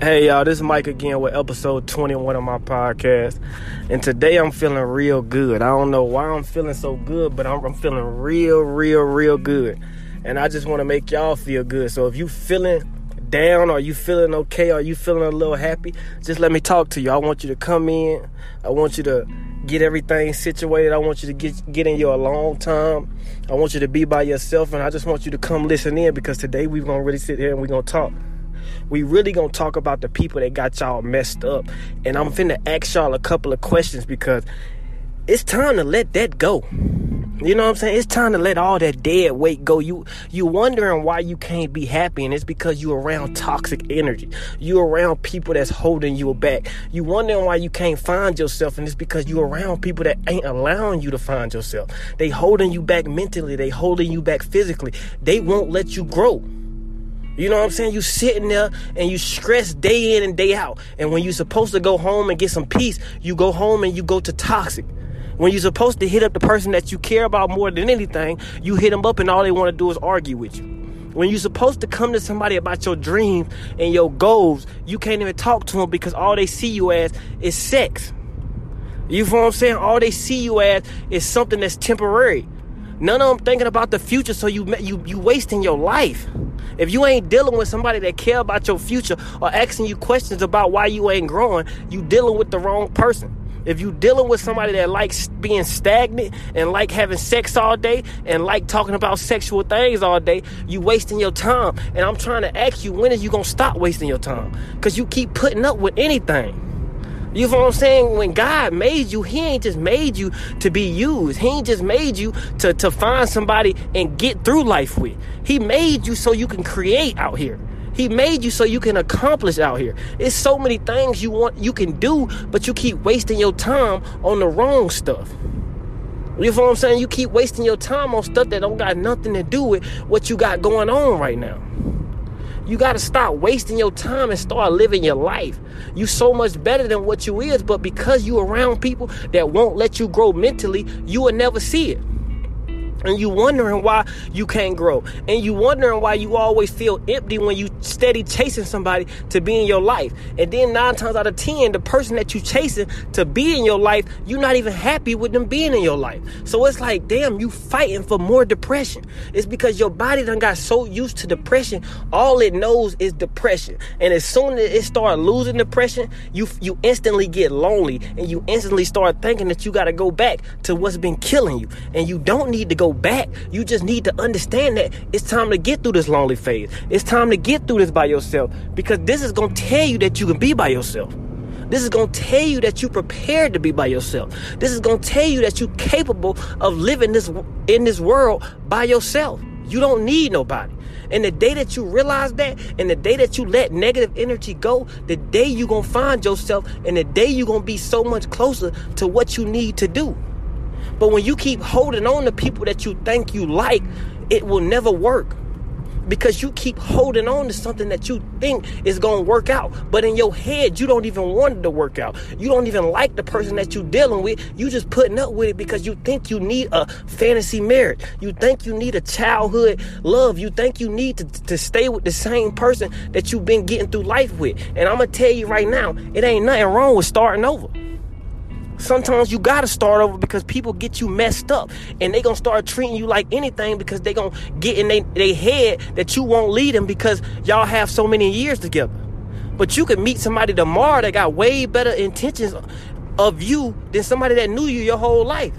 Hey y'all, this is Mike again with episode 21 of my podcast, and today I'm feeling real good. I don't know why I'm feeling so good, but I'm feeling real good, and I just want to make y'all feel good. So if you feeling down, or you feeling okay, or you feeling a little happy, just let me talk to you. I want you to come in. I want you to get everything situated. I want you to get in your alone time. I want you to be by yourself, and I just want you to come listen in, because today we're going to really sit here and we're going to talk. We really gonna talk about the people that got y'all messed up. And I'm finna ask y'all a couple of questions, because it's time to let that go. You know what I'm saying? It's time to let all that dead weight go. You wondering why you can't be happy, and it's because you around toxic energy. You around people that's holding you back. You wondering why you can't find yourself, and it's because you around people that ain't allowing you to find yourself. They holding you back mentally. They holding you back physically. They won't let you grow. You know what I'm saying? You sitting there and you stress day in and day out. And when you're supposed to go home and get some peace, you go home and you go to toxic. When you're supposed to hit up the person that you care about more than anything, you hit them up and all they want to do is argue with you. When you're supposed to come to somebody about your dreams and your goals, you can't even talk to them, because all they see you as is sex. You feel what I'm saying? All they see you as is something that's temporary. None of them thinking about the future, so you wasting your life. If you ain't dealing with somebody that care about your future or asking you questions about why you ain't growing, you dealing with the wrong person. If you dealing with somebody that likes being stagnant and like having sex all day and like talking about sexual things all day, you wasting your time. And I'm trying to ask you, when is you going to stop wasting your time? Because you keep putting up with anything. You know what I'm saying? When God made you, he ain't just made you to be used. He ain't just made you to find somebody and get through life with. He made you so you can create out here. He made you so you can accomplish out here. It's so many things you can do, but you keep wasting your time on the wrong stuff. You know what I'm saying? You keep wasting your time on stuff that don't got nothing to do with what you got going on right now. You got to stop wasting your time and start living your life. You so much better than what you is, but because you around people that won't let you grow mentally, you will never see it. And you wondering why you can't grow. And you wondering why you always feel empty when you steady chasing somebody to be in your life. And then 9 times out of 10, the person that you chasing to be in your life, you're not even happy with them being in your life. So it's like, damn, you fighting for more depression. It's because your body done got so used to depression. All it knows is depression. And as soon as it start losing depression, you instantly get lonely. And you instantly start thinking that you got to go back to what's been killing you. And you don't need to go back. You just need to understand that it's time to get through this lonely phase. It's time to get through this by yourself, because this is going to tell you that you can be by yourself. This is going to tell you that you're prepared to be by yourself. This is going to tell you that you're capable of living this in this world by yourself. You don't need nobody. And the day that you realize that, and the day that you let negative energy go, the day you're going to find yourself, and the day you're going to be so much closer to what you need to do. But when you keep holding on to people that you think you like, it will never work, because you keep holding on to something that you think is going to work out. But in your head, you don't even want it to work out. You don't even like the person that you're dealing with. You just putting up with it because you think you need a fantasy marriage. You think you need a childhood love. You think you need to stay with the same person that you've been getting through life with. And I'm going to tell you right now, it ain't nothing wrong with starting over. Sometimes you got to start over, because people get you messed up and they going to start treating you like anything, because they going to get in their head that you won't lead them because y'all have so many years together. But you could meet somebody tomorrow that got way better intentions of you than somebody that knew you your whole life.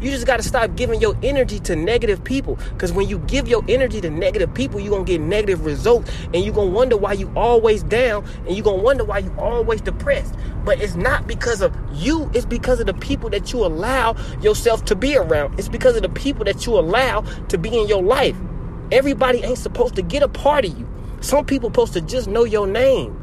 You just got to stop giving your energy to negative people, because when you give your energy to negative people, you're going to get negative results, and you're going to wonder why you always down, and you're going to wonder why you always depressed. But it's not because of you. It's because of the people that you allow yourself to be around. It's because of the people that you allow to be in your life. Everybody ain't supposed to get a part of you. Some people supposed to just know your name.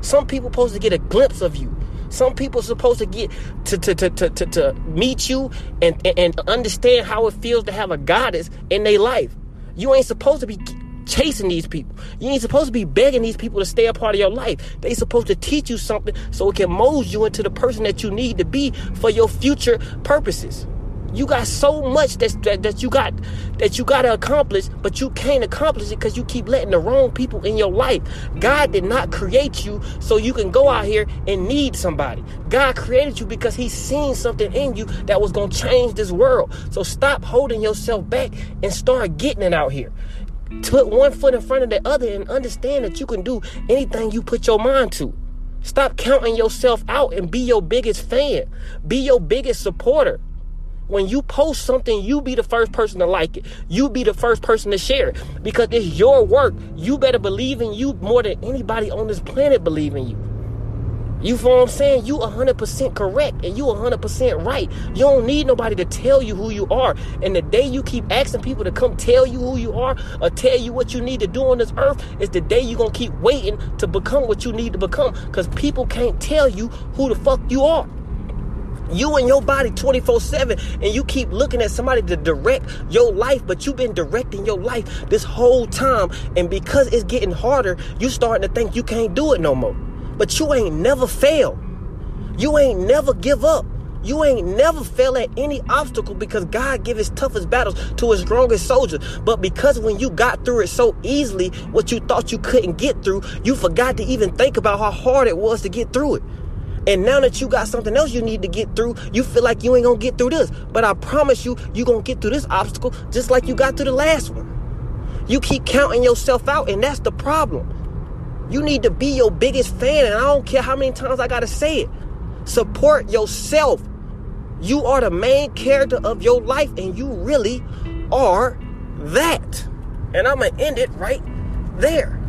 Some people supposed to get a glimpse of you. Some people supposed to get to meet you and understand how it feels to have a goddess in their life. You ain't supposed to be chasing these people. You ain't supposed to be begging these people to stay a part of your life. They supposed to teach you something so it can mold you into the person that you need to be for your future purposes. You got so much that you got to accomplish, but you can't accomplish it because you keep letting the wrong people in your life. God did not create you so you can go out here and need somebody. God created you because He seen something in you that was going to change this world. So stop holding yourself back and start getting it out here. Put one foot in front of the other and understand that you can do anything you put your mind to. Stop counting yourself out and be your biggest fan. Be your biggest supporter. When you post something, you be the first person to like it. You be the first person to share it because it's your work. You better believe in you more than anybody on this planet believe in you. You feel what I'm saying? You 100% correct and you 100% right. You don't need nobody to tell you who you are. And the day you keep asking people to come tell you who you are or tell you what you need to do on this earth is the day you're going to keep waiting to become what you need to become because people can't tell you who the fuck you are. You in your body 24/7 and you keep looking at somebody to direct your life, but you've been directing your life this whole time. And because it's getting harder, you starting to think you can't do it no more. But you ain't never fail. You ain't never give up. You ain't never fail at any obstacle because God give His toughest battles to His strongest soldiers. But because when you got through it so easily, what you thought you couldn't get through, you forgot to even think about how hard it was to get through it. And now that you got something else you need to get through, you feel like you ain't going to get through this. But I promise you, you're going to get through this obstacle just like you got through the last one. You keep counting yourself out, and that's the problem. You need to be your biggest fan, and I don't care how many times I got to say it. Support yourself. You are the main character of your life, and you really are that. And I'm going to end it right there.